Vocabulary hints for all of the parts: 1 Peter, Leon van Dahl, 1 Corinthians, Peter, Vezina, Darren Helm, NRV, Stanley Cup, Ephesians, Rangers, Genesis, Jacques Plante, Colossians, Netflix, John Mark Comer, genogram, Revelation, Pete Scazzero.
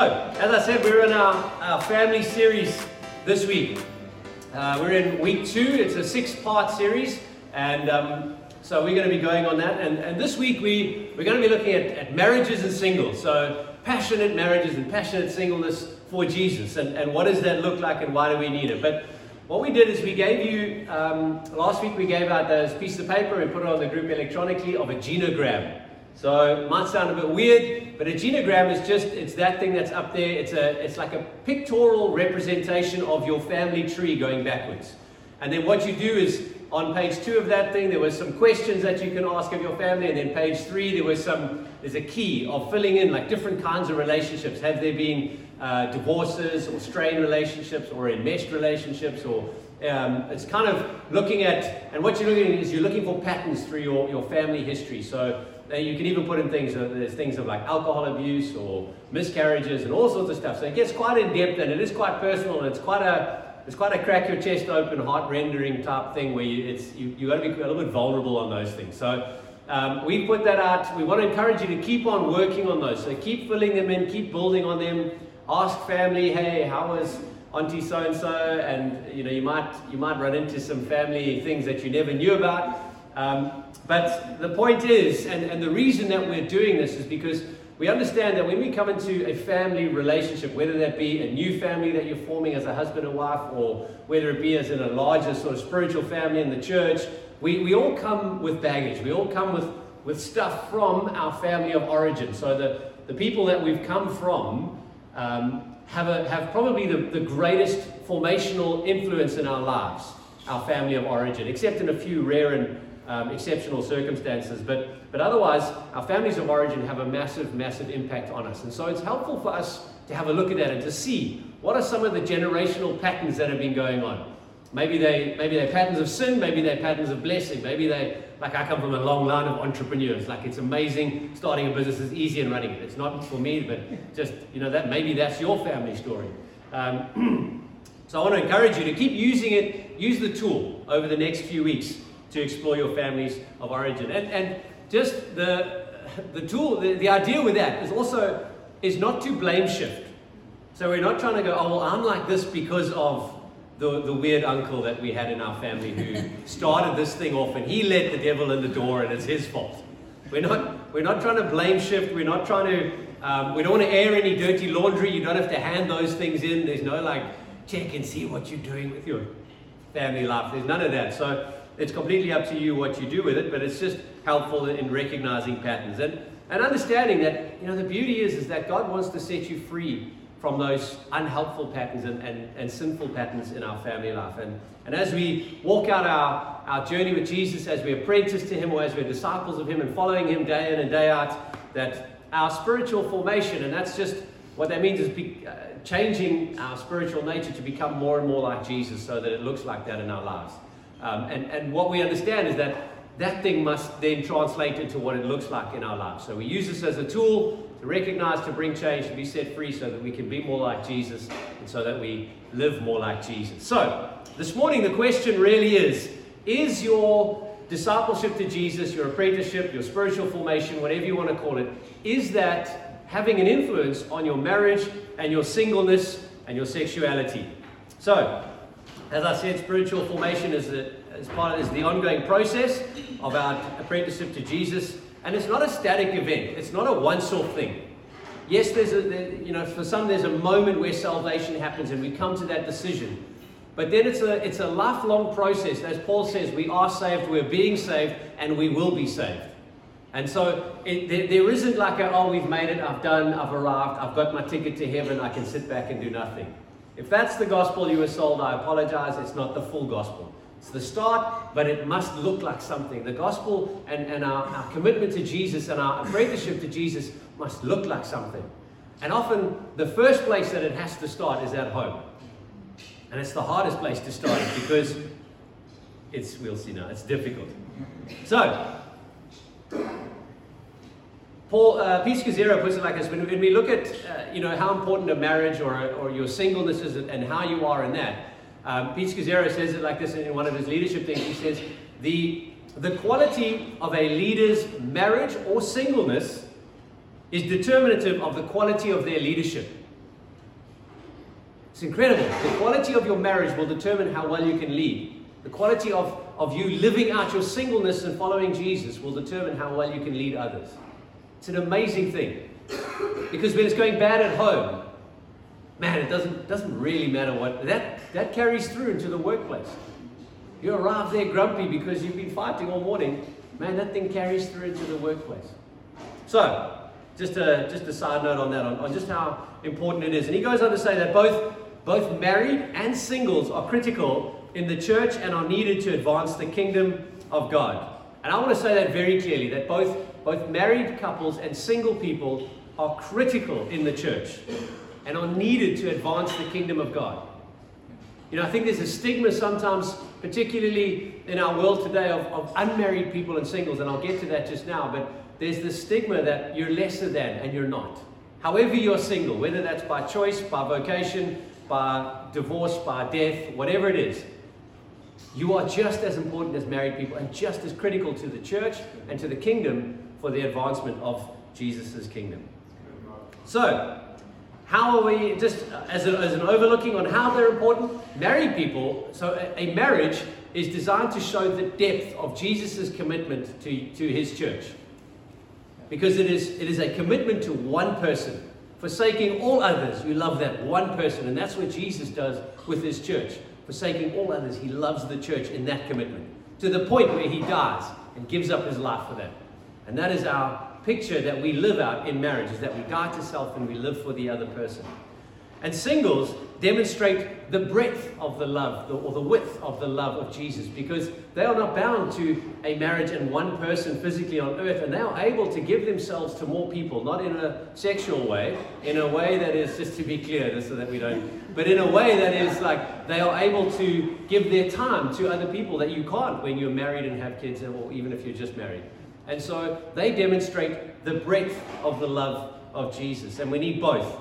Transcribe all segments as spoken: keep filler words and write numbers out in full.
So, as I said, we're in our, our family series this week. Uh, we're in week two. It's a six-part series, and um, so we're going to be going on that. And, and this week, we, we're going to be looking at, at marriages and singles. So, passionate marriages and passionate singleness for Jesus. And, and what does that look like, and why do we need it? But what we did is we gave you, um, last week we gave out this piece of paper and put it on the group electronically of a genogram. So it might sound a bit weird, but a genogram is just, it's that thing that's up there. It's a, it's like a pictorial representation of your family tree going backwards. And then what you do is, on page two of that thing, there were some questions that you can ask of your family. And then page three, there was some, there's a key of filling in like different kinds of relationships. Have there been uh, divorces or strained relationships or enmeshed relationships? Or um, it's kind of looking at, and what you're looking at is you're looking for patterns through your, your family history. So uh, you can even put in things, uh, there's things of like alcohol abuse or miscarriages and all sorts of stuff. So it gets quite in depth and it is quite personal and it's quite a, It's quite a crack your chest open, heart-rendering type thing where you, it's, you, you've got to be a little bit vulnerable on those things. So um, we put that out. We want to encourage you to keep on working on those. So keep filling them in, keep building on them. Ask family, hey, how was Auntie so-and-so? And you know, you might you might run into some family things that you never knew about. Um, but the point is, and, and the reason that we're doing this is because we understand that when we come into a family relationship, whether that be a new family that you're forming as a husband and wife, or whether it be as in a larger sort of spiritual family in the church, we, we all come with baggage. We all come with, with stuff from our family of origin. So the, the people that we've come from um, have, a, have probably the, the greatest formational influence in our lives, our family of origin, except in a few rare and Um, exceptional circumstances, but but otherwise our families of origin have a massive massive impact on us. And so it's helpful for us to have a look at that and to see what are some of the generational patterns that have been going on. Maybe they maybe they're patterns of sin, maybe they're patterns of blessing, maybe they, like I come from a long line of entrepreneurs, like it's amazing starting a business is easy and running it. It's not for me, but just, you know, that maybe that's your family story. Um, so I want to encourage you to keep using it, use the tool over the next few weeks to explore your families of origin. And, and just the the tool, the, the idea with that is also, is not to blame shift. So we're not trying to go, oh, well, I'm like this because of the, the weird uncle that we had in our family who started this thing off and he let the devil in the door and it's his fault. We're not, we're not trying to blame shift. We're not trying to, um, we don't want to air any dirty laundry. You don't have to hand those things in. There's no like, check and see what you're doing with your family life. There's none of that. So it's completely up to you what you do with it, but it's just helpful in recognizing patterns and, and understanding that, you know, the beauty is, is that God wants to set you free from those unhelpful patterns and, and, and sinful patterns in our family life. And, and as we walk out our, our journey with Jesus, as we apprentice to him or as we're disciples of him and following him day in and day out, that our spiritual formation, and that's just what that means is be, uh, changing our spiritual nature to become more and more like Jesus so that it looks like that in our lives. Um, and, and what we understand is that that thing must then translate into what it looks like in our lives. So we use this as a tool to recognize, to bring change, to be set free so that we can be more like Jesus and so that we live more like Jesus. So this morning, the question really is, is your discipleship to Jesus, your apprenticeship, your spiritual formation, whatever you want to call it, is that having an influence on your marriage and your singleness and your sexuality? So, as I said, spiritual formation is the, is part of, is the ongoing process of our apprenticeship to Jesus, and it's not a static event. It's not a once-off thing. Yes, there's a there, you know for some there's a moment where salvation happens and we come to that decision, but then it's a it's a lifelong process. As Paul says, we are saved, we're being saved, and we will be saved. And so it, there, there isn't like a, oh, we've made it, I've done, I've arrived, I've got my ticket to heaven, I can sit back and do nothing. If that's the gospel you were sold, I apologize, it's not the full gospel. It's the start, but it must look like something. The gospel and, and our, our commitment to Jesus and our apprenticeship to Jesus must look like something. And often the first place that it has to start is at home. And it's the hardest place to start because it's, we'll see now, it's difficult. So, Paul, uh, Pete Scazzero puts it like this, when, when we look at, uh, you know, how important a marriage or, or your singleness is and how you are in that, um, Pete Scazzero says it like this in one of his leadership things. He says, the, the quality of a leader's marriage or singleness is determinative of the quality of their leadership. It's incredible. The quality of your marriage will determine how well you can lead. The quality of, of you living out your singleness and following Jesus will determine how well you can lead others. It's an amazing thing. Because when it's going bad at home, man, it doesn't doesn't really matter what that that carries through into the workplace. You arrive there grumpy because you've been fighting all morning. Man, that thing carries through into the workplace. So, just a just a side note on that, on, on just how important it is. And he goes on to say that both both married and singles are critical in the church and are needed to advance the kingdom of God. And I want to say that very clearly, that both both married couples and single people are critical in the church and are needed to advance the kingdom of God. You know, I think there's a stigma sometimes, particularly in our world today, of, of unmarried people and singles, and I'll get to that just now, but there's this stigma that you're lesser than, and you're not. However you're single, whether that's by choice, by vocation, by divorce, by death, whatever it is, you are just as important as married people and just as critical to the church and to the kingdom for the advancement of Jesus' kingdom. So, how are we, just as, a, as an overlooking on how they're important, married people, so a, a marriage is designed to show the depth of Jesus' commitment to, to his church. Because it is it is a commitment to one person, forsaking all others. You love that one person, and that's what Jesus does with his church. Forsaking all others, he loves the church in that commitment, to the point where he dies and gives up his life for them. And that is our picture that we live out in marriage, is that we die to self and we live for the other person. And singles demonstrate the breadth of the love, the, or the width of the love of Jesus, because they are not bound to a marriage and one person physically on earth, and they are able to give themselves to more people, not in a sexual way, in a way that is, just to be clear, so that we don't, but in a way that is like, they are able to give their time to other people that you can't when you're married and have kids, or even if you're just married. And so they demonstrate the breadth of the love of Jesus, and we need both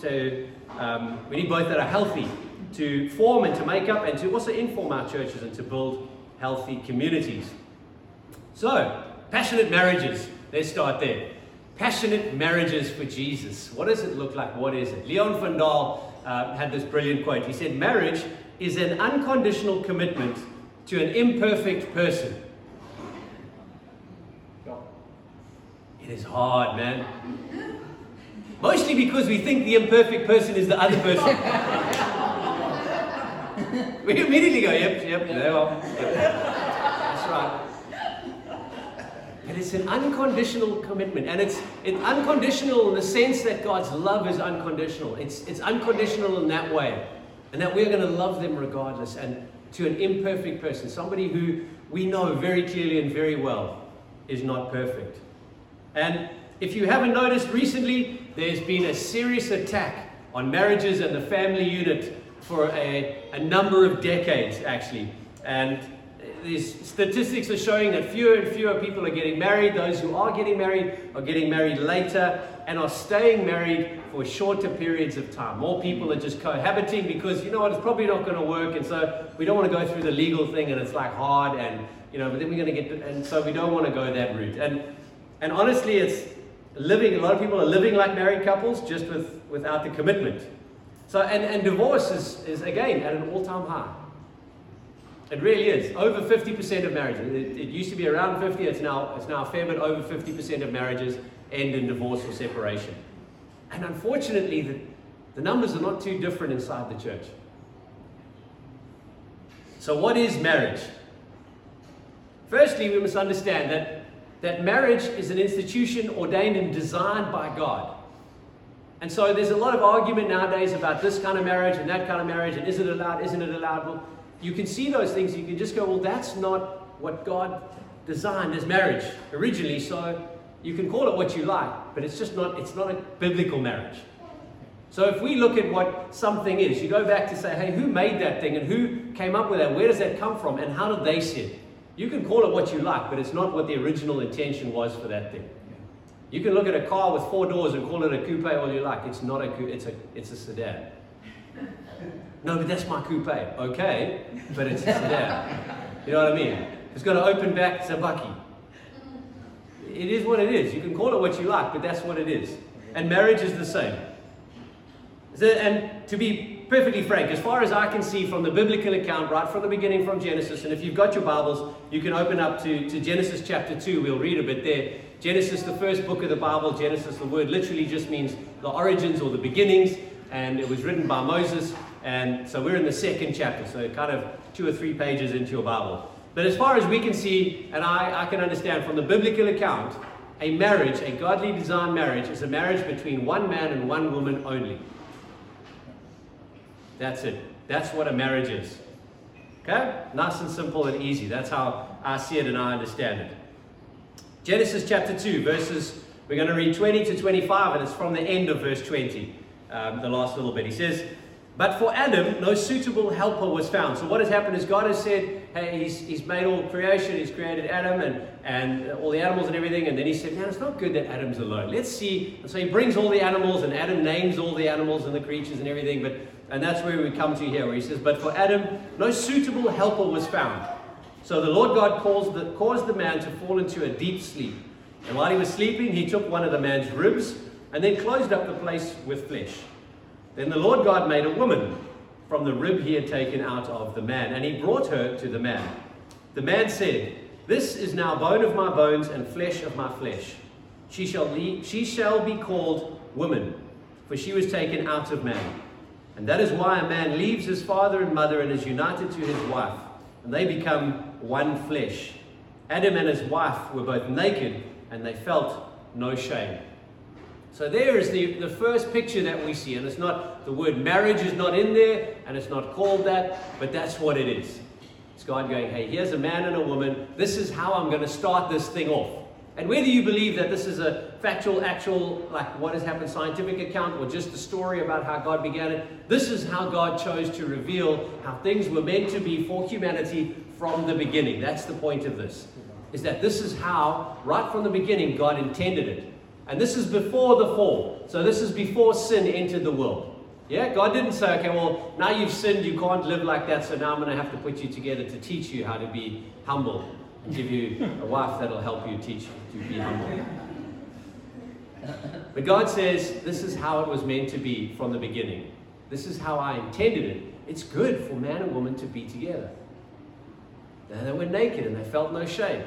to um, we need both that are healthy to form and to make up and to also inform our churches and to build healthy communities. So, passionate marriages. Let's start there. Passionate marriages for Jesus. What does it look like? What is it? Leon van Dahl uh, had this brilliant quote. He said, "Marriage is an unconditional commitment to an imperfect person." It is hard, man. Mostly because we think the imperfect person is the other person. We immediately go, yep, yep, there are. Yep. That's right. But it's an unconditional commitment. And it's, it's unconditional in the sense that God's love is unconditional. It's, it's unconditional in that way. And that we're going to love them regardless. And to an imperfect person, somebody who we know very clearly and very well is not perfect. And if you haven't noticed recently, there's been a serious attack on marriages and the family unit for a, a number of decades, actually. And these statistics are showing that fewer and fewer people are getting married. Those who are getting married are getting married later and are staying married for shorter periods of time. More people are just cohabiting because, you know what, it's probably not going to work. And so we don't want to go through the legal thing, and it's like hard, and, you know, but then we're going to get, and so we don't want to go that route. And And honestly, it's living, a lot of people are living like married couples, just with, without the commitment. So, and, and divorce is, is, again, at an all-time high. It really is. Over fifty percent of marriages. It, it used to be around fifty, it's now, it's now a fair bit over fifty percent of marriages end in divorce or separation. And unfortunately, the, the numbers are not too different inside the church. So what is marriage? Firstly, we must understand that that marriage is an institution ordained and designed by God. And so there's a lot of argument nowadays about this kind of marriage and that kind of marriage, and is it allowed, isn't it allowed? Well, you can see those things, you can just go, well, that's not what God designed as marriage originally, so you can call it what you like, but it's just not, it's not a biblical marriage. So if we look at what something is, you go back to say, hey, who made that thing and who came up with that? Where does that come from and how did they sin? You can call it what you like, but it's not what the original intention was for that thing. You can look at a car with four doors and call it a coupe all you like. It's not a coupe, it's a, it's a sedan. No, but that's my coupe. Okay, but it's a sedan. You know what I mean? It's got an open back, it's a bucky. It is what it is. You can call it what you like, but that's what it is. And marriage is the same. And to be perfectly frank, as far as I can see from the biblical account, right from the beginning from Genesis, and if you've got your Bibles, you can open up to, to Genesis chapter two. We'll read a bit there. Genesis, the first book of the Bible. Genesis, the word literally just means the origins or the beginnings, and it was written by Moses, and so we're in the second chapter, so kind of two or three pages into your Bible. But as far as we can see, and I, I can understand from the biblical account, a marriage, a godly designed marriage, is a marriage between one man and one woman only. That's it. That's what a marriage is. Okay? Nice and simple and easy. That's how I see it and I understand it. Genesis chapter two, verses, we're going to read twenty to twenty-five, and it's from the end of verse twenty, um, the last little bit. He says, "But for Adam, no suitable helper was found." So what has happened is God has said, hey, he's, he's made all creation, he's created Adam and, and all the animals and everything, and then he said, man, it's not good that Adam's alone. Let's see. And so he brings all the animals, and Adam names all the animals and the creatures and everything, but and that's where we come to here, where he says, "But for Adam, no suitable helper was found. So the Lord God caused the, caused the man to fall into a deep sleep. And while he was sleeping, he took one of the man's ribs and then closed up the place with flesh. Then the Lord God made a woman from the rib he had taken out of the man, and he brought her to the man. The man said, 'This is now bone of my bones and flesh of my flesh. She shall be, she shall be called woman, for she was taken out of man. And that is why a man leaves his father and mother and is united to his wife, and they become one flesh. Adam and his wife were both naked, and they felt no shame.'" So there is the, the first picture that we see, and it's not, the word marriage is not in there, and it's not called that, but that's what it is. It's God going, hey, here's a man and a woman, this is how I'm going to start this thing off. And whether you believe that this is a factual, actual, like what has happened, scientific account, or just a story about how God began it, this is how God chose to reveal how things were meant to be for humanity from the beginning. That's the point of this, is that this is how, right from the beginning, God intended it. And this is before the fall. So this is before sin entered the world. Yeah, God didn't say, okay, well, now you've sinned, you can't live like that, so now I'm going to have to put you together to teach you how to be humble and give you a wife that'll help you teach you to be humble. But God says, this is how it was meant to be from the beginning. This is how I intended it. It's good for man and woman to be together. Now they were naked and they felt no shame.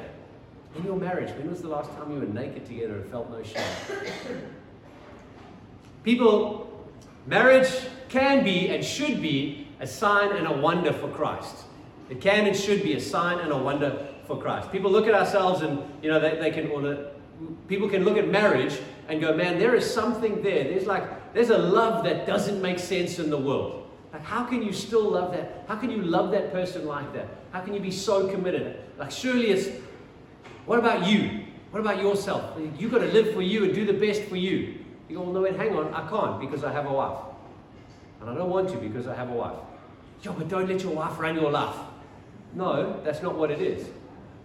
In your marriage, when was the last time you were naked together and felt no shame? People, marriage can be and should be a sign and a wonder for Christ. It can and should be a sign and a wonder for Christ. People look at ourselves and, you know, they, they can, or the, people can look at marriage and go, man, there is something there. There's like, there's a love that doesn't make sense in the world. Like, how can you still love that? How can you love that person like that? How can you be so committed? Like, surely it's, what about you? What about yourself? You've got to live for you and do the best for you. You go, well, no, wait, hang on, I can't because I have a wife. And I don't want to because I have a wife. Yo, but don't let your wife run your life. No, that's not what it is.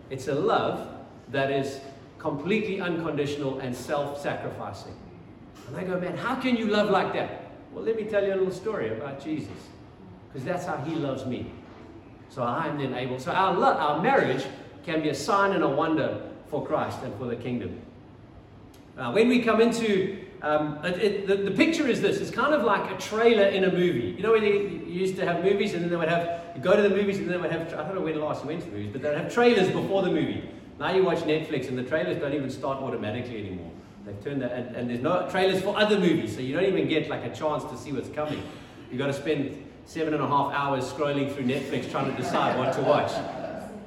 It's a love that is completely unconditional and self-sacrificing. And I go, man, how can you love like that? Well, let me tell you a little story about Jesus. Because that's how he loves me. So I'm then able, so our love, our marriage can be a sign and a wonder for Christ and for the kingdom. Uh, when we come into, um, it, it, the, the picture is this, it's kind of like a trailer in a movie. You know when you, you used to have movies and then they would have, you go to the movies and then they would have, I don't know when last you went to the movies, but they'd have trailers before the movie. Now you watch Netflix and the trailers don't even start automatically anymore. They've turned that, and, and there's no trailers for other movies, so you don't even get like a chance to see what's coming. You've got to spend seven and a half hours scrolling through Netflix trying to decide what to watch.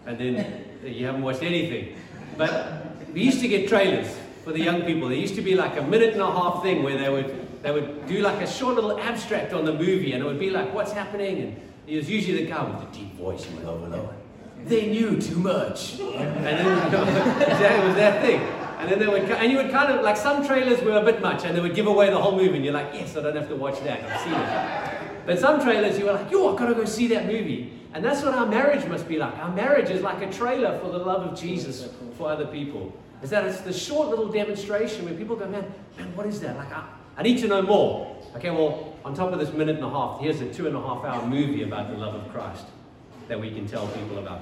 And then you haven't watched anything. But we used to get trailers for the young people. There used to be like a minute and a half thing where they would they would do like a short little abstract on the movie, and it would be like, what's happening? And it was usually the guy with the deep voice, you know, below it. They knew too much. And then it was that thing. And then they would, and you would kind of, like some trailers were a bit much, and they would give away the whole movie, and you're like, yes, I don't have to watch that, I've seen it. But some trailers, you were like, yo, I've got to go see that movie. And that's what our marriage must be like. Our marriage is like a trailer for the love of Jesus for other people. Is that it's the short little demonstration where people go, man, man, what is that? Like, I, I need to know more. Okay, well, on top of this minute and a half, here's a two and a half hour movie about the love of Christ that we can tell people about.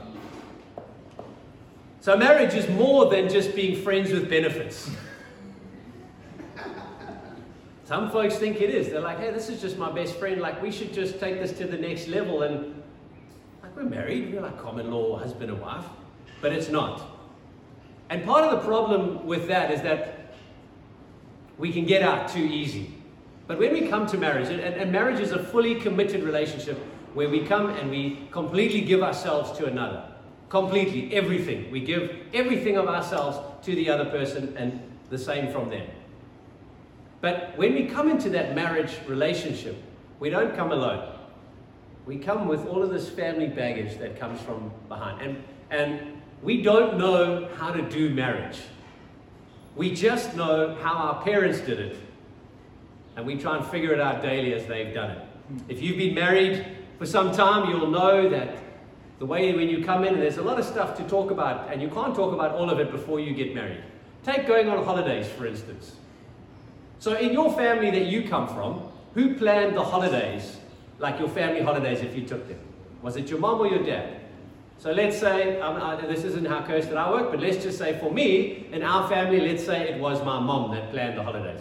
So marriage is more than just being friends with benefits. Some folks think it is. They're like, hey, this is just my best friend. Like, we should just take this to the next level. And like, we're married. We're like common law husband and wife. But it's not. And part of the problem with that is that we can get out too easy. But when we come to marriage, and, and marriage is a fully committed relationship where we come and we completely give ourselves to another. Completely, everything. We give everything of ourselves to the other person and the same from them. But when we come into that marriage relationship, we don't come alone. We come with all of this family baggage that comes from behind. And, and we don't know how to do marriage. We just know how our parents did it. And we try and figure it out daily as they've done it. If you've been married for some time, you'll know that the way when you come in, there's a lot of stuff to talk about, and you can't talk about all of it before you get married. Take going on holidays, for instance. So in your family that you come from, who planned the holidays, like your family holidays if you took them? Was it your mom or your dad? So let's say, um, I, this isn't how close that I work, but let's just say for me, in our family, let's say it was my mom that planned the holidays.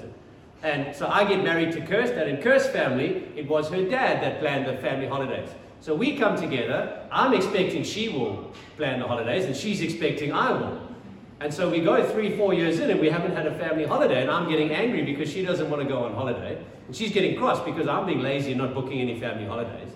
And so I get married to Kirst, and in Kirst's family, it was her dad that planned the family holidays. So we come together, I'm expecting she will plan the holidays, and she's expecting I will. And so we go three, four years in, and we haven't had a family holiday, and I'm getting angry because she doesn't want to go on holiday. And she's getting cross because I'm being lazy and not booking any family holidays.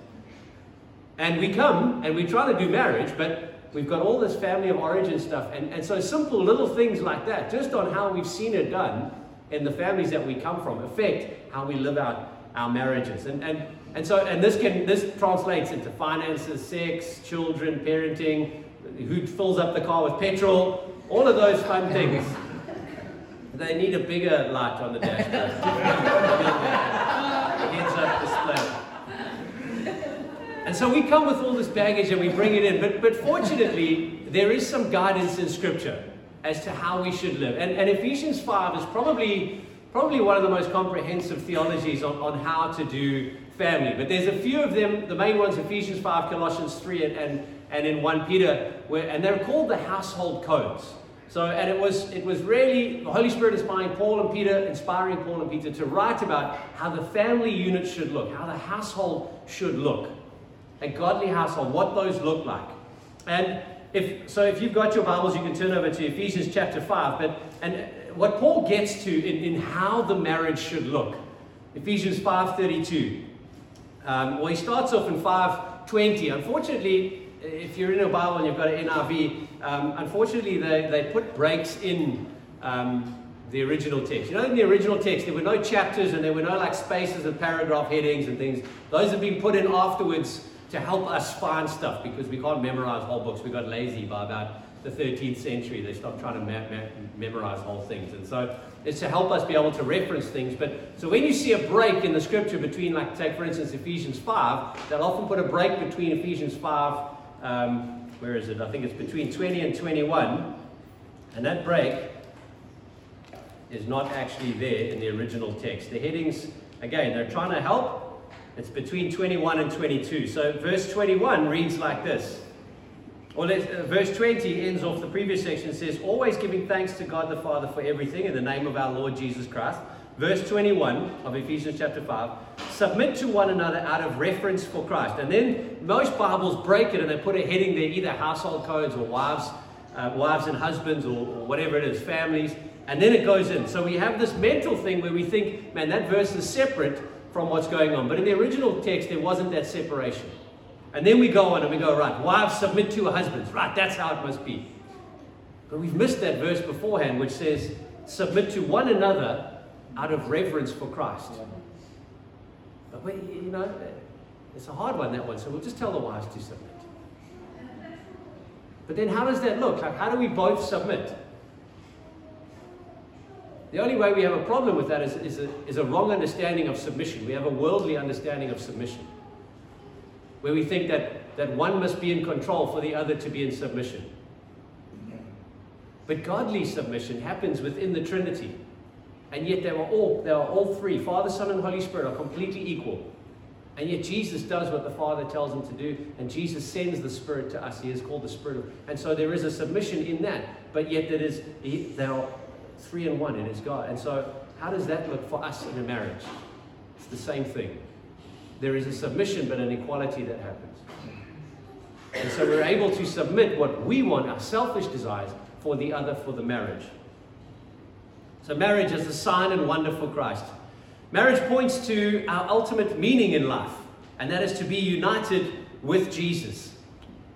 And we come, and we try to do marriage, but we've got all this family of origin stuff. And, and so simple little things like that, just on how we've seen it done, and the families that we come from affect how we live out our marriages. And and and so and this can this translates into finances, sex, children, parenting, who fills up the car with petrol, all of those fun things. They need a bigger light on the dashboard. Heads up display. And so we come with all this baggage and we bring it in. But but fortunately, there is some guidance in Scripture as to how we should live. And, and Ephesians five is probably probably one of the most comprehensive theologies on, on how to do family. But there's a few of them, the main ones, Ephesians five, Colossians three, and, and, and in First Peter, where, and they're called the household codes. So, and it was it was really the Holy Spirit inspiring Paul and Peter, inspiring Paul and Peter to write about how the family unit should look, how the household should look, a godly household, what those look like. And If, so if you've got your Bibles, you can turn over to Ephesians chapter five. But and what Paul gets to in, in how the marriage should look. Ephesians five thirty-two. Um, well, he starts off in five twenty. Unfortunately, if you're in a Bible and you've got an N R V, um, unfortunately they, they put breaks in um, the original text. You know, in the original text, there were no chapters and there were no like spaces and paragraph headings and things. Those have been put in afterwards to help us find stuff, because we can't memorize whole books. We got lazy by about the thirteenth century. They stopped trying to ma- ma- memorize whole things. And so it's to help us be able to reference things. But so when you see a break in the scripture between, like, take for instance Ephesians five, they'll often put a break between Ephesians five, um, where is it? I think it's between twenty and twenty-one. And that break is not actually there in the original text. The headings, again, they're trying to help. It's between twenty-one and twenty-two. So verse twenty-one reads like this. Or uh, verse twenty ends off the previous section. It says, always giving thanks to God the Father for everything in the name of our Lord Jesus Christ. Verse twenty-one of Ephesians chapter five. Submit to one another out of reverence for Christ. And then most Bibles break it and they put a heading there, either household codes or wives, uh, wives and husbands, or, or whatever it is, families. And then it goes in. So we have this mental thing where we think, man, that verse is separate from what's going on. But in the original text, there wasn't that separation. And then we go on and we go, right, wives submit to your husbands. Right, that's how it must be. But we've missed that verse beforehand, which says, submit to one another out of reverence for Christ. But we, you know, it's a hard one, that one. So we'll just tell the wives to submit. But then how does that look? Like, how do we both submit? The only way we have a problem with that is, is, a, is a wrong understanding of submission. We have a worldly understanding of submission, where we think that, that one must be in control for the other to be in submission. But godly submission happens within the Trinity. And yet they were all, they were all three, Father, Son, and Holy Spirit, are completely equal. And yet Jesus does what the Father tells him to do, and Jesus sends the Spirit to us. He is called the Spirit of, and so there is a submission in that, but yet that is, they are three in one, and it's God. And so How does that look for us in a marriage? It's the same thing. There is a submission, but an equality that happens. And so we're able to submit what we want, our selfish desires, for the other, for the marriage. So marriage is the sign and wonder for Christ. Marriage points to our ultimate meaning in life, and that is to be united with Jesus.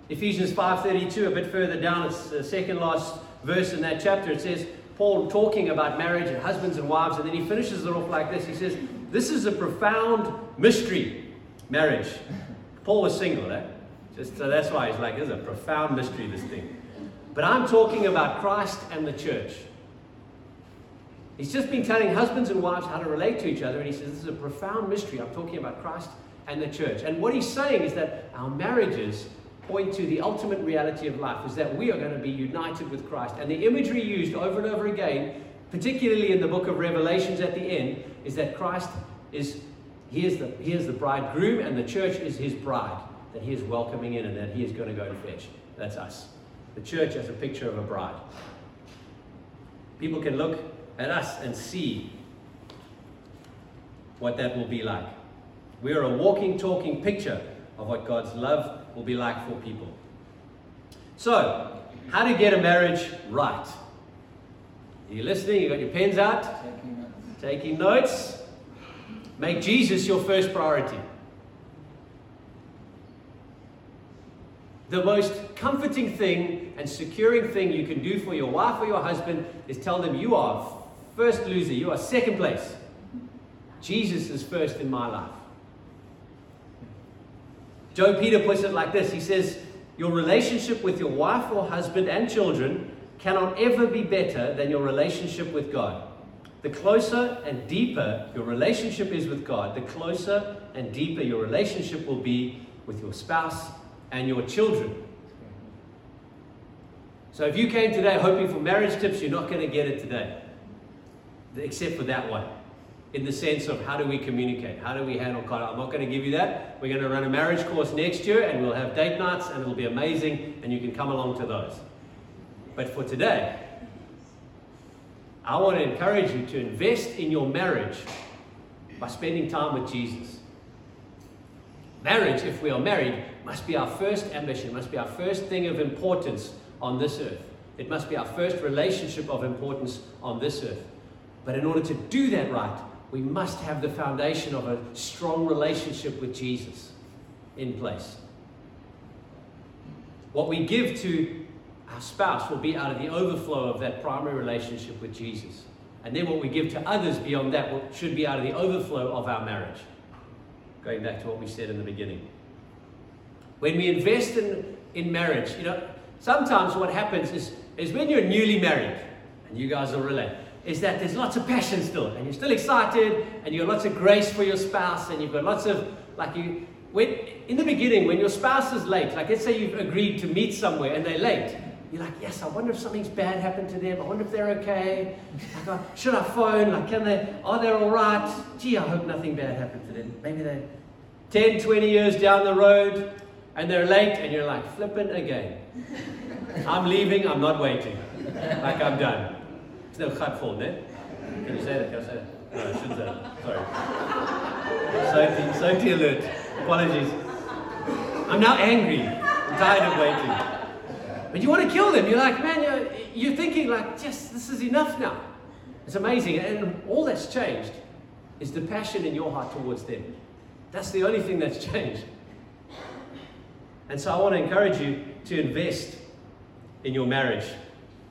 Ephesians five thirty-two, a bit further down, it's the second last verse in that chapter. It says, Paul talking about marriage and husbands and wives, and then he finishes it off like this. He says, this is a profound mystery, marriage. Paul was single, eh? Just, so that's why he's like, this is a profound mystery, this thing. But I'm talking about Christ and the church. He's just been telling husbands and wives how to relate to each other, and he says, this is a profound mystery. I'm talking about Christ and the church. And what he's saying is that our marriages point to the ultimate reality of life, is that we are going to be united with Christ. And the imagery used over and over again, particularly in the book of Revelations at the end, is that Christ is, he is the, he is the bridegroom, and the church is his bride, that he is welcoming in and that he is going to go and fetch. That's us. The church as a picture of a bride. People can look at us and see what that will be like. We are a walking, talking picture of what God's love will be like for people. So, how to get a marriage right? Are you listening? You got your pens out? Taking notes. Taking notes. Make Jesus your first priority. The most comforting thing and securing thing you can do for your wife or your husband is tell them, you are first loser, you are second place. Jesus is first in my life. Joe Peter puts it like this. He says, your relationship with your wife or husband and children cannot ever be better than your relationship with God. The closer and deeper your relationship is with God, the closer and deeper your relationship will be with your spouse and your children. So if you came today hoping for marriage tips, you're not going to get it today. Except for that one. In the sense of how do we communicate? How do we handle conflict? I'm not going to give you that. We're going to run a marriage course next year, and we'll have date nights, and it'll be amazing, and you can come along to those. But for today, I want to encourage you to invest in your marriage by spending time with Jesus. Marriage, if we are married, must be our first ambition, must be our first thing of importance on this earth. It must be our first relationship of importance on this earth. But in order to do that right, we must have the foundation of a strong relationship with Jesus in place. What we give to our spouse will be out of the overflow of that primary relationship with Jesus. And then what we give to others beyond that should be out of the overflow of our marriage. Going back to what we said in the beginning. When we invest in, in marriage, you know, sometimes what happens is, is when you're newly married, and you guys will relate, is that there's lots of passion still, and you're still excited, and you've got lots of grace for your spouse, and you've got lots of, like you, when in the beginning, when your spouse is late, like let's say you've agreed to meet somewhere, and they're late, you're like, yes, I wonder if something's bad happened to them, I wonder if they're okay, like, should I phone, like can they, are they all right, gee, I hope nothing bad happened to them, maybe they're ten, twenty years down the road, and they're late, and you're like, flippin' again. I'm leaving, I'm not waiting, like I'm done. No, can't fall, no? Can you say that? Can I say that? No, I shouldn't say that. Sorry. Safety, safety alert. Apologies. I'm now angry. I'm tired of waiting. But you want to kill them. You're like, man, you're, you're thinking like, yes, this is enough now. It's amazing. And all that's changed is the passion in your heart towards them. That's the only thing that's changed. And so I want to encourage you to invest in your marriage,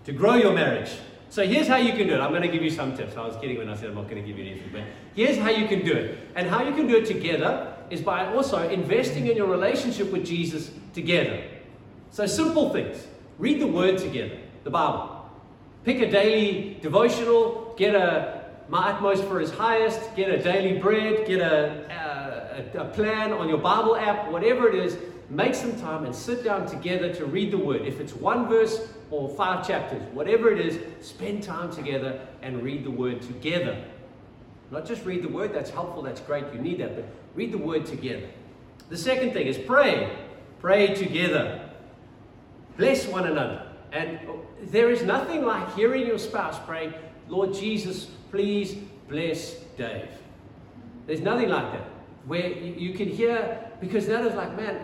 to grow your marriage. So here's how you can do it. I'm going to give you some tips. I was kidding when I said I'm not going to give you anything. But here's how you can do it. And how you can do it together is by also investing in your relationship with Jesus together. So simple things. Read the Word together, the Bible. Pick a daily devotional. Get a My Utmost for His Highest. Get a daily bread. Get a, a, a plan on your Bible app. Whatever it is, make some time and sit down together to read the Word. If it's one verse or five chapters, whatever it is, spend time together and read the Word together. Not just read the Word, that's helpful, that's great, you need that, but read the Word together. The second thing is pray. Pray together. Bless one another. And there is nothing like hearing your spouse pray, Lord Jesus, please bless Dave. There's nothing like that, where you can hear, because that is like, man,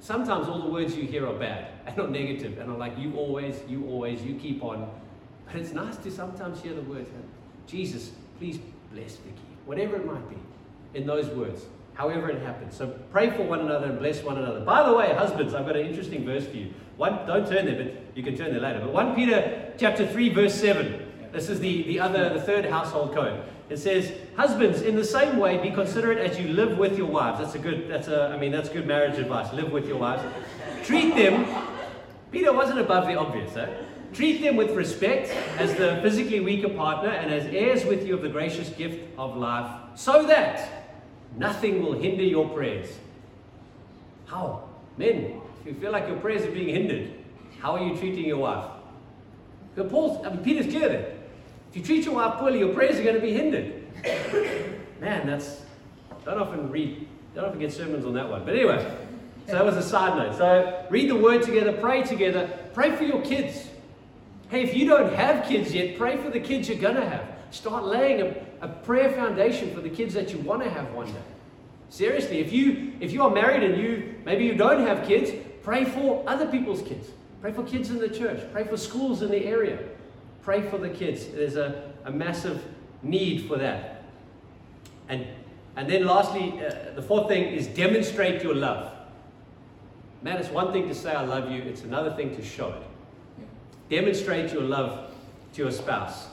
sometimes all the words you hear are bad and not negative, and are like, you always, you always, you keep on. But it's nice to sometimes hear the words, Jesus, please bless Vicky, whatever it might be, in those words, however it happens. So pray for one another and bless one another. By the way, husbands, I've got an interesting verse for you. One, don't turn there, but you can turn there later. But First Peter chapter three, verse seven. This is the, the other, the third household code. It says, husbands, in the same way, be considerate as you live with your wives. That's a good, that's a, I mean, that's good marriage advice. Live with your wives. Treat them, Peter wasn't above the obvious, eh? Treat them with respect as the physically weaker partner and as heirs with you of the gracious gift of life, so that nothing will hinder your prayers. How? Men, if you feel like your prayers are being hindered, how are you treating your wife? But Paul's, I mean, Peter's clear there. If you treat your wife poorly, your prayers are going to be hindered. Man, that's, don't often read, don't often get sermons on that one. But anyway, so that was a side note. So read the word together, pray together, pray for your kids. Hey, if you don't have kids yet, pray for the kids you're going to have. Start laying a, a prayer foundation for the kids that you want to have one day. Seriously, if you if you are married and you maybe you don't have kids, pray for other people's kids. Pray for kids in the church. Pray for schools in the area. Pray for the kids. There's a, a massive need for that. And and then lastly, uh, the fourth thing is demonstrate your love. Man, it's one thing to say I love you. It's another thing to show it. Yeah. Demonstrate your love to your spouse.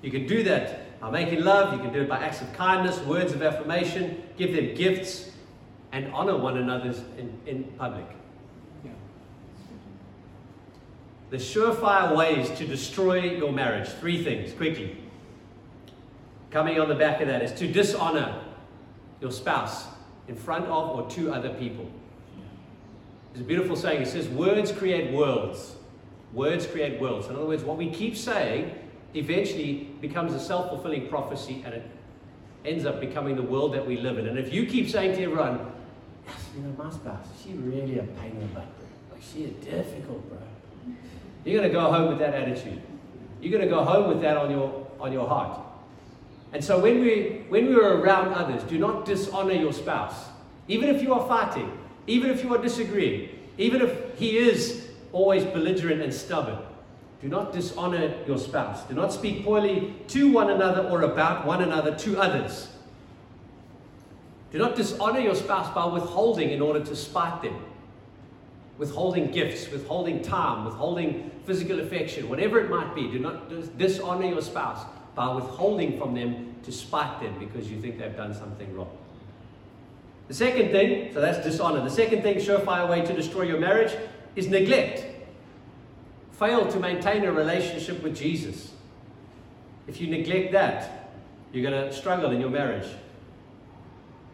You can do that by making love. You can do it by acts of kindness, words of affirmation. Give them gifts and honor one another in, in public. The surefire ways to destroy your marriage. Three things, quickly. Coming on the back of that is to dishonor your spouse in front of or to other people. There's a beautiful saying. It says, words create worlds. Words create worlds. In other words, what we keep saying eventually becomes a self-fulfilling prophecy, and it ends up becoming the world that we live in. And if you keep saying to everyone, you know, my spouse, she's really a pain in the butt, bro. Like, she is difficult, bro. You're going to go home with that attitude. You're going to go home with that on your on your heart. And so when we when we are around others, do not dishonor your spouse. Even if you are fighting, even if you are disagreeing, even if he is always belligerent and stubborn, do not dishonor your spouse. Do not speak poorly to one another or about one another to others. Do not dishonor your spouse by withholding in order to spite them. Withholding gifts, withholding time, withholding physical affection, whatever it might be. Do not dishonor your spouse by withholding from them to spite them because you think they've done something wrong. The second thing, so that's dishonor. The second thing, surefire way to destroy your marriage, is neglect. Fail to maintain a relationship with Jesus. If you neglect that, you're going to struggle in your marriage.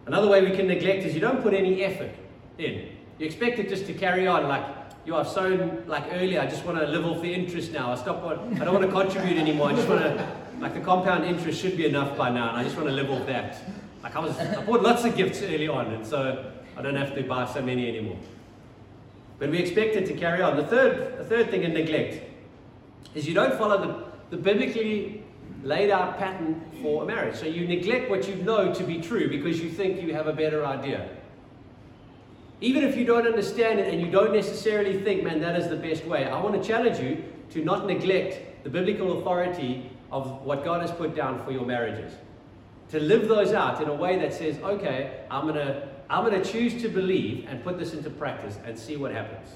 Another way we can neglect is you don't put any effort in. You expect it just to carry on, like, you are so, like, earlier, I just want to live off the interest now. I stop. I don't want to contribute anymore. I just want to, like, the compound interest should be enough by now, and I just want to live off that. Like, I was, I bought lots of gifts early on, and so I don't have to buy so many anymore. But we expect it to carry on. The third, the third thing in neglect is you don't follow the, the biblically laid out pattern for a marriage. So you neglect what you know to be true because you think you have a better idea. Even if you don't understand it and you don't necessarily think, man, that is the best way, I want to challenge you to not neglect the biblical authority of what God has put down for your marriages. To live those out in a way that says, okay, I'm going to I'm going to choose to believe and put this into practice and see what happens.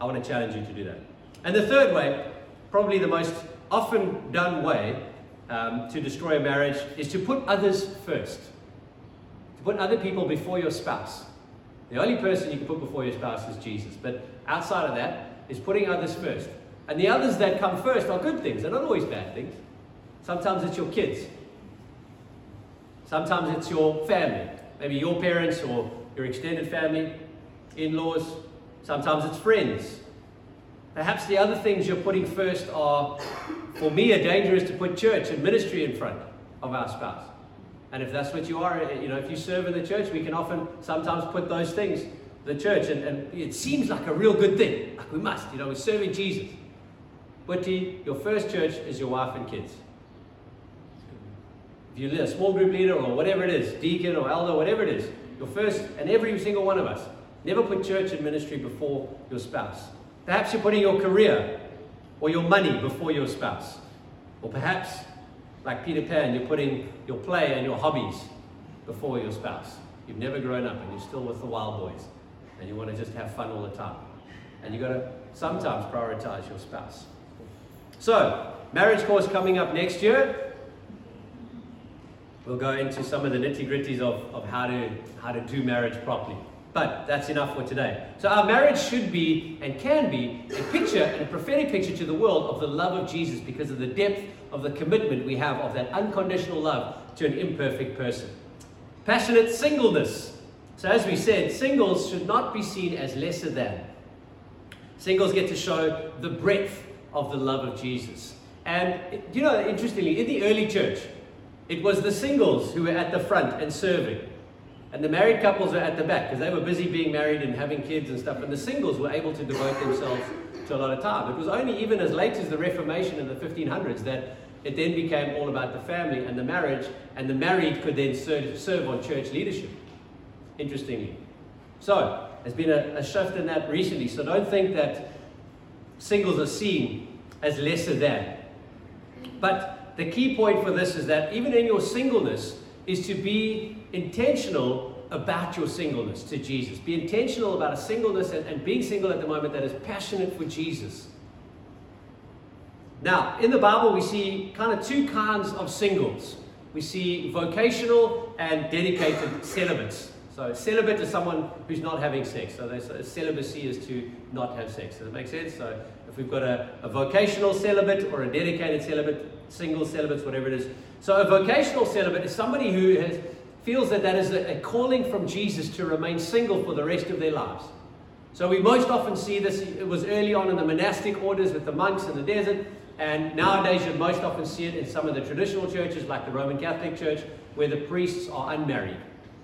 I want to challenge you to do that. And the third way, probably the most often done way um, to destroy a marriage, is to put others first. To put other people before your spouse. The only person you can put before your spouse is Jesus. But outside of that is putting others first. And the others that come first are good things. They're not always bad things. Sometimes it's your kids. Sometimes it's your family. Maybe your parents or your extended family, in-laws. Sometimes it's friends. Perhaps the other things you're putting first are, for me, a danger is to put church and ministry in front of our spouse. And if that's what you are, you know, if you serve in the church, we can often sometimes put those things, the church, and, and it seems like a real good thing. Like we must, you know, we're serving Jesus. But your first church is your wife and kids. If you're a small group leader or whatever it is, deacon or elder, whatever it is, your first, and every single one of us, never put church and ministry before your spouse. Perhaps you're putting your career or your money before your spouse. Or perhaps, like Peter Pan, you're putting your play and your hobbies before your spouse. You've never grown up and you're still with the wild boys and you want to just have fun all the time. And you've got to sometimes prioritize your spouse. So, marriage course coming up next year. We'll go into some of the nitty-gritties of, of how to how to do marriage properly. But that's enough for today. So our marriage should be and can be a picture and a prophetic picture to the world of the love of Jesus because of the depth of the commitment we have of that unconditional love to an imperfect person. Passionate singleness. So as we said, singles should not be seen as lesser than. Singles get to show the breadth of the love of Jesus. And you know, interestingly, in the early church, it was the singles who were at the front and serving. And the married couples were at the back because they were busy being married and having kids and stuff. And the singles were able to devote themselves to a lot of time. It was only even as late as the Reformation in the fifteen hundreds that it then became all about the family and the marriage. And the married could then serve, serve on church leadership, interestingly. So there's been a, a shift in that recently. So don't think that singles are seen as lesser than. But the key point for this is that even in your singleness is to be intentional about your singleness to Jesus. Be intentional about a singleness and, and being single at the moment that is passionate for Jesus. Now, in the Bible, we see kind of two kinds of singles. We see vocational and dedicated celibates. So celibate is someone who's not having sex. So they, so celibacy is to not have sex. Does that make sense? So if we've got a, a vocational celibate or a dedicated celibate, single celibates, whatever it is. So a vocational celibate is somebody who has feels that that is a calling from Jesus to remain single for the rest of their lives. So we most often see this, it was early on in the monastic orders with the monks in the desert, and nowadays you most often see it in some of the traditional churches like the Roman Catholic Church, where the priests are unmarried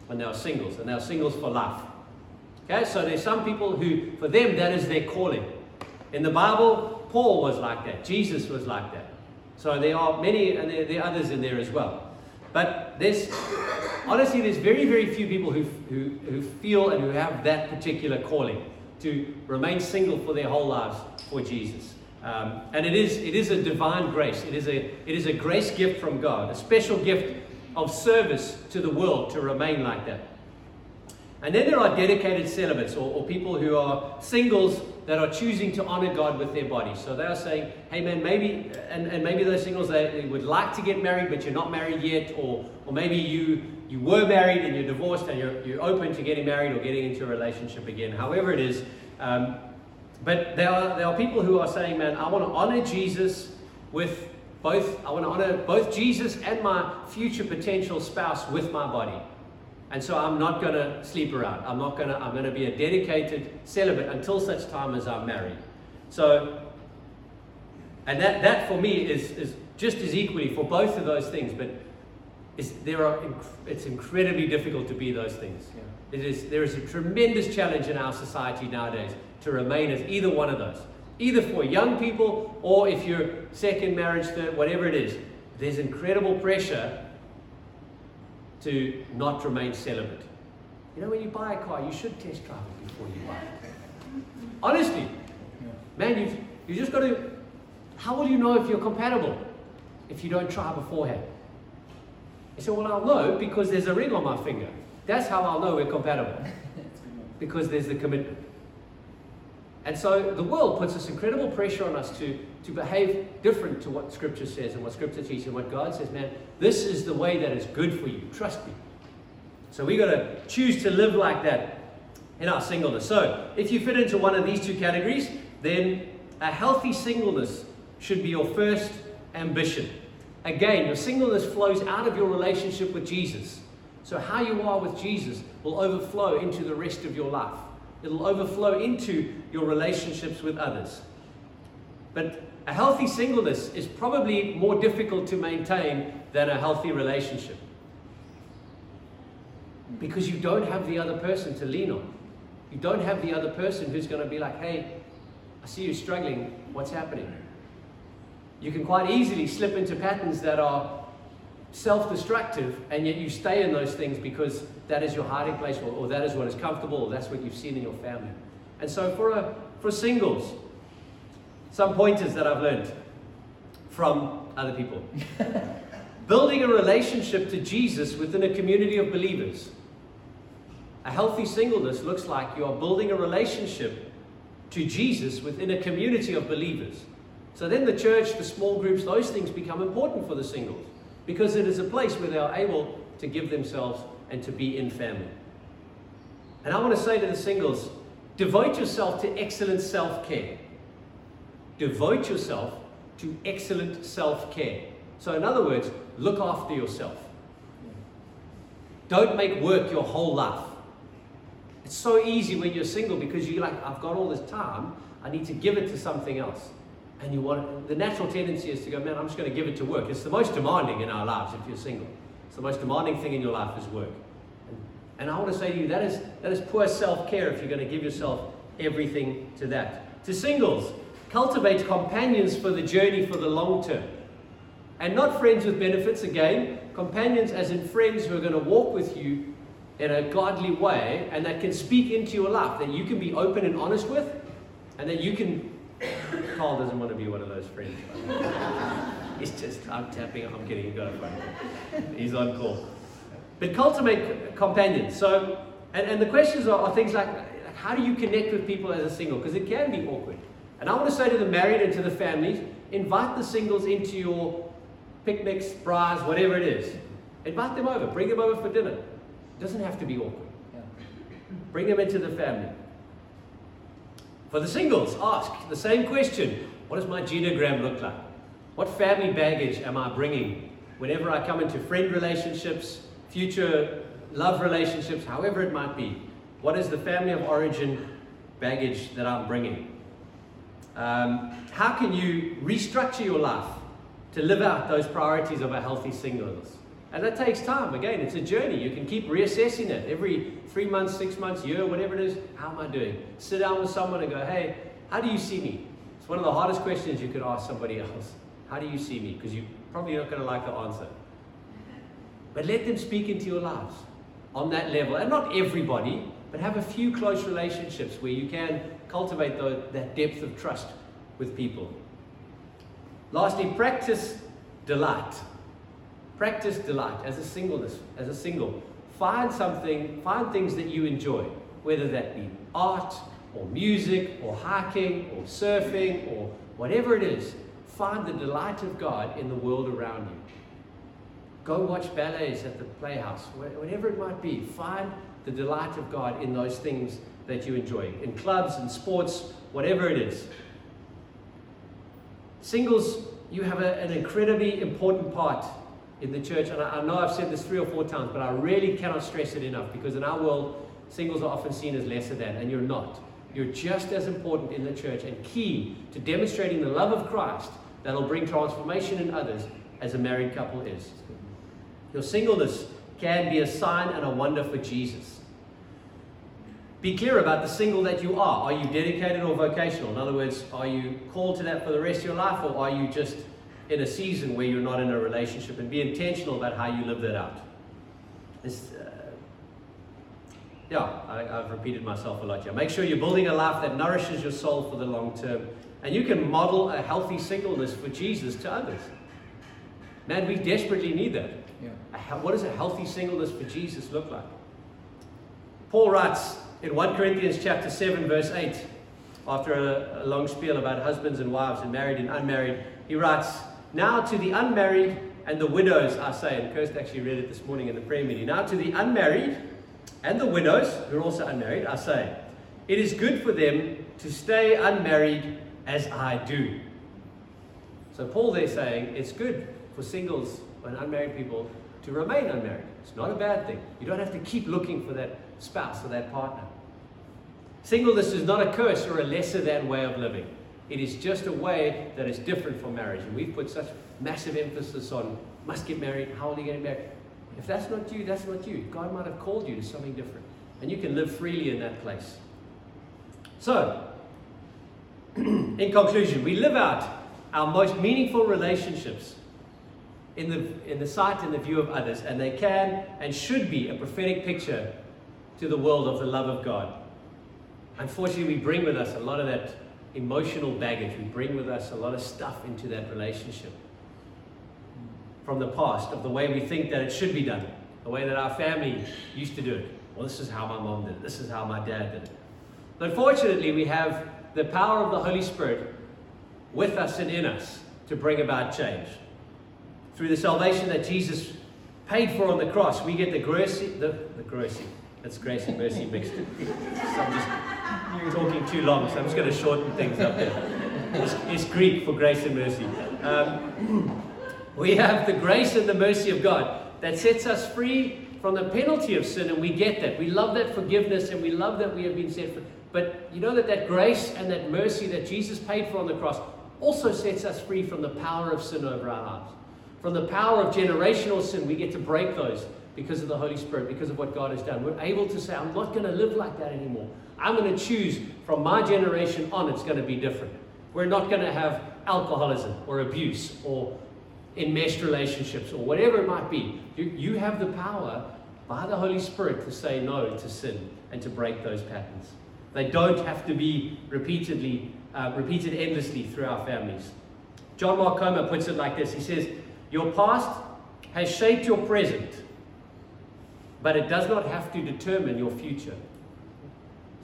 and they are singles, and they are singles for life. Okay, so there's some people who, for them, that is their calling. In the Bible, Paul was like that, Jesus was like that. So there are many, and there, there are others in there as well. But there's, honestly, there's very, very few people who, who, who feel and who have that particular calling to remain single for their whole lives for Jesus. Um, and it is it is a divine grace. It is a, it is a grace gift from God, a special gift of service to the world to remain like that. And then there are dedicated celibates or, or people who are singles that are choosing to honor God with their body. So they are saying, hey man, maybe, and, and maybe those singles, they, they would like to get married, but you're not married yet, or or maybe you you were married and you're divorced and you're, you're open to getting married or getting into a relationship again, however it is. Um, but there are, there are people who are saying, man, I want to honor Jesus with both, I want to honor both Jesus and my future potential spouse with my body. And so I'm not going to sleep around. I'm not going to, I'm going to be a dedicated celibate until such time as I'm married. So, and that, that for me is, is just as equally for both of those things, but it's, there are, it's incredibly difficult to be those things. Yeah. It is, there is a tremendous challenge in our society nowadays to remain as either one of those, either for young people or if you're second marriage, third, whatever it is, there's incredible pressure to not remain celibate. You know, when you buy a car, you should test drive it before you buy it. Honestly, man, you've, you've just got to, how will you know if you're compatible if you don't try beforehand? You say, well, I'll know because there's a ring on my finger. That's how I'll know we're compatible, because there's the commitment. And so the world puts this incredible pressure on us to, to behave different to what Scripture says and what Scripture teaches and what God says. Man, this is the way that is good for you. Trust me. So we got to choose to live like that in our singleness. So if you fit into one of these two categories, then a healthy singleness should be your first ambition. Again, your singleness flows out of your relationship with Jesus. So how you are with Jesus will overflow into the rest of your life. It'll overflow into your relationships with others. But a healthy singleness is probably more difficult to maintain than a healthy relationship, because you don't have the other person to lean on. You don't have the other person who's going to be like, hey, I see you struggling. What's happening? You can quite easily slip into patterns that are self-destructive, and yet you stay in those things because that is your hiding place, or, or that is what is comfortable, or that's what you've seen in your family. And so for a, for singles, some pointers that I've learned from other people. Building a relationship to Jesus within a community of believers. A healthy singleness looks like you are building a relationship to Jesus within a community of believers. So then the church, the small groups, those things become important for the singles, because it is a place where they are able to give themselves and to be in family. And I want to say to the singles, devote yourself to excellent self-care. Devote yourself to excellent self-care. So in other words, look after yourself. Don't make work your whole life. It's so easy when you're single, because you're like, I've got all this time, I need to give it to something else. And you want, the natural tendency is to go, man, I'm just going to give it to work. It's the most demanding in our lives if you're single. It's the most demanding thing in your life is work. And, and I want to say to you, that is, that is poor self-care if you're going to give yourself everything to that. To singles, cultivate companions for the journey for the long term. And not friends with benefits, again, companions as in friends who are going to walk with you in a godly way, and that can speak into your life, that you can be open and honest with, and that you can... Carl doesn't want to be one of those friends. It's just, I'm tapping, I'm kidding, you've got a phone. He's on call. But cultivate companions. So, and, and the questions are, are things like, how do you connect with people as a single? Because it can be awkward. And I want to say to the married and to the families, invite the singles into your picnics, bras, whatever it is. Invite them over, bring them over for dinner. It doesn't have to be awkward. Yeah. Bring them into the family. For the singles, ask the same question. What does my genogram look like? What family baggage am I bringing whenever I come into friend relationships, future love relationships, however it might be? What is the family of origin baggage that I'm bringing? Um, how can you restructure your life to live out those priorities of a healthy singleness? And that takes time. Again, it's a journey. You can keep reassessing it every three months, six months, year, whatever it is. How am I doing? Sit down with someone and go, hey, how do you see me? It's one of the hardest questions you could ask somebody else. How do you see me? Because you're probably not going to like the answer. But let them speak into your lives on that level. And not everybody, but have a few close relationships where you can cultivate the, that depth of trust with people. Lastly, practice delight. Practice delight as a singleness, as a single. Find something, find things that you enjoy, whether that be art or music or hiking or surfing or whatever it is. Find the delight of God in the world around you. Go watch ballets at the playhouse, whatever it might be. Find the delight of God in those things that you enjoy, in clubs and sports, whatever it is. Singles, you have a, an incredibly important part in the church, and I, I know I've said this three or four times, but I really cannot stress it enough, because in our world, singles are often seen as lesser than, and you're not. You're just as important in the church and key to demonstrating the love of Christ that'll bring transformation in others as a married couple is. Your singleness can be a sign and a wonder for Jesus. Be clear about the single that you are. Are you dedicated or vocational? In other words, are you called to that for the rest of your life, or are you just in a season where you're not in a relationship? And be intentional about how you live that out. This, uh, yeah, I, I've repeated myself a lot here. Make sure you're building a life that nourishes your soul for the long term, and you can model a healthy singleness for Jesus to others. Man, we desperately need that. Yeah. What does a healthy singleness for Jesus look like? Paul writes in First Corinthians chapter seven, verse eight, after a, a long spiel about husbands and wives and married and unmarried, he writes, now to the unmarried and the widows, I say, and Kirst actually read it this morning in the prayer meeting, now to the unmarried and the widows, who are also unmarried, I say, it is good for them to stay unmarried as I do. So Paul there saying, it's good for singles and unmarried people to remain unmarried. It's not a bad thing. You don't have to keep looking for that spouse or that partner. Singleness is not a curse or a lesser than way of living. It is just a way that is different from marriage. And we've put such massive emphasis on, must get married, how are you getting married? If that's not you, that's not you. God might have called you to something different. And you can live freely in that place. So, in conclusion, we live out our most meaningful relationships in the, in the sight and the view of others, and they can and should be a prophetic picture to the world of the love of God. Unfortunately, we bring with us a lot of that emotional baggage. We bring with us a lot of stuff into that relationship from the past, of the way we think that it should be done, the way that our family used to do it. Well, this is how my mom did it. This is how my dad did it. But fortunately, we have the power of the Holy Spirit with us and in us to bring about change. Through the salvation that Jesus paid for on the cross, we get the grace, the, the grace, that's grace and mercy mixed. So I'm just talking too long, so I'm just going to shorten things up there. It's, it's Greek for grace and mercy. Um, we have the grace and the mercy of God that sets us free from the penalty of sin, and we get that. We love that forgiveness, and we love that we have been set free. But you know that that grace and that mercy that Jesus paid for on the cross also sets us free from the power of sin over our lives. From the power of generational sin, we get to break those because of the Holy Spirit, because of what God has done. We're able to say, I'm not going to live like that anymore. I'm going to choose from my generation on, it's going to be different. We're not going to have alcoholism or abuse or enmeshed relationships or whatever it might be. You, you have the power by the Holy Spirit to say no to sin and to break those patterns. They don't have to be repeatedly, uh, repeated endlessly through our families. John Mark Comer puts it like this. He says, your past has shaped your present, but it does not have to determine your future.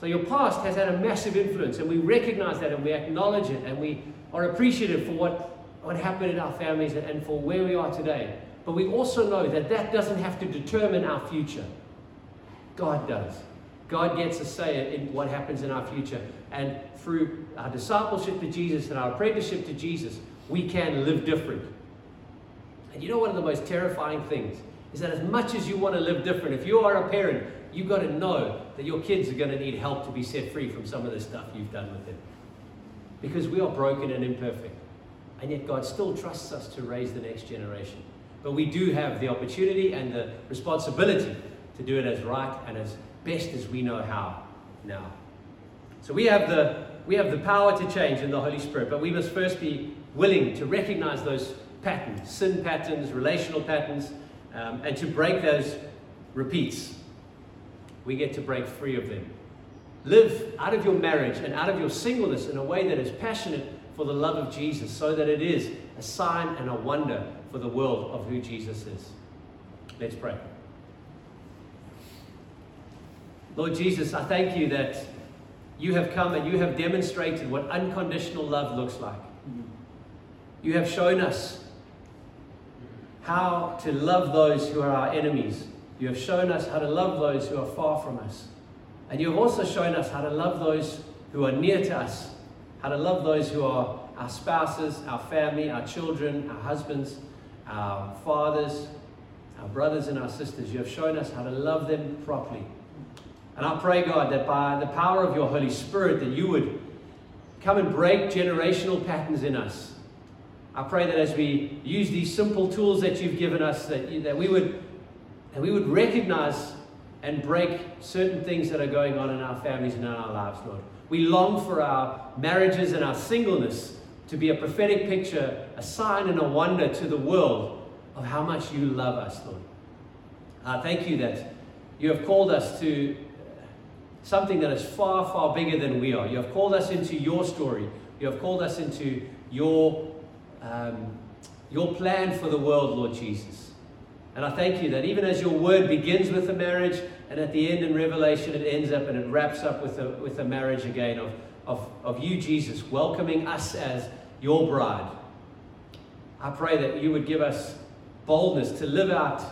So your past has had a massive influence, and we recognize that, and we acknowledge it, and we are appreciative for what, what happened in our families and for where we are today. But we also know that that doesn't have to determine our future. God does. God gets a say in what happens in our future. And through our discipleship to Jesus and our apprenticeship to Jesus, we can live different. And you know, one of the most terrifying things is that as much as you want to live different, if you are a parent, you've got to know that your kids are going to need help to be set free from some of the stuff you've done with them. Because we are broken and imperfect. And yet God still trusts us to raise the next generation. But we do have the opportunity and the responsibility to do it as right and as best as we know how now. So we have the we have the power to change in the Holy Spirit, but we must first be willing to recognize those patterns, sin patterns, relational patterns, um, and to break those repeats. We get to break free of them. Live out of your marriage and out of your singleness in a way that is passionate for the love of Jesus, so that it is a sign and a wonder for the world of who Jesus is. Let's pray. Lord Jesus, I thank you that you have come and you have demonstrated what unconditional love looks like. You have shown us how to love those who are our enemies. You have shown us how to love those who are far from us. And you have also shown us how to love those who are near to us, how to love those who are our spouses, our family, our children, our husbands, our fathers, our brothers and our sisters. You have shown us how to love them properly. And I pray, God, that by the power of your Holy Spirit, that you would come and break generational patterns in us. I pray that as we use these simple tools that you've given us, that, you, that, we would, that we would recognize and break certain things that are going on in our families and in our lives, Lord. We long for our marriages and our singleness to be a prophetic picture, a sign and a wonder to the world of how much you love us, Lord. I thank you that you have called us to something that is far, far bigger than we are. You have called us into your story. You have called us into your Um, your plan for the world, Lord Jesus. And I thank you that even as your word begins with a marriage, and at the end in Revelation it ends up and it wraps up with a, with a marriage again of, of, of you, Jesus, welcoming us as your bride. I pray that you would give us boldness to live out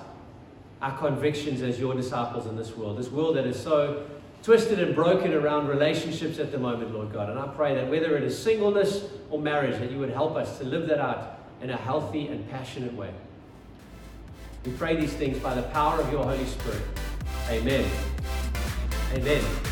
our convictions as your disciples in this world, this world that is so twisted and broken around relationships at the moment, Lord God. And I pray that whether it is singleness or marriage, that you would help us to live that out in a healthy and passionate way. We pray these things by the power of your Holy Spirit. Amen. Amen.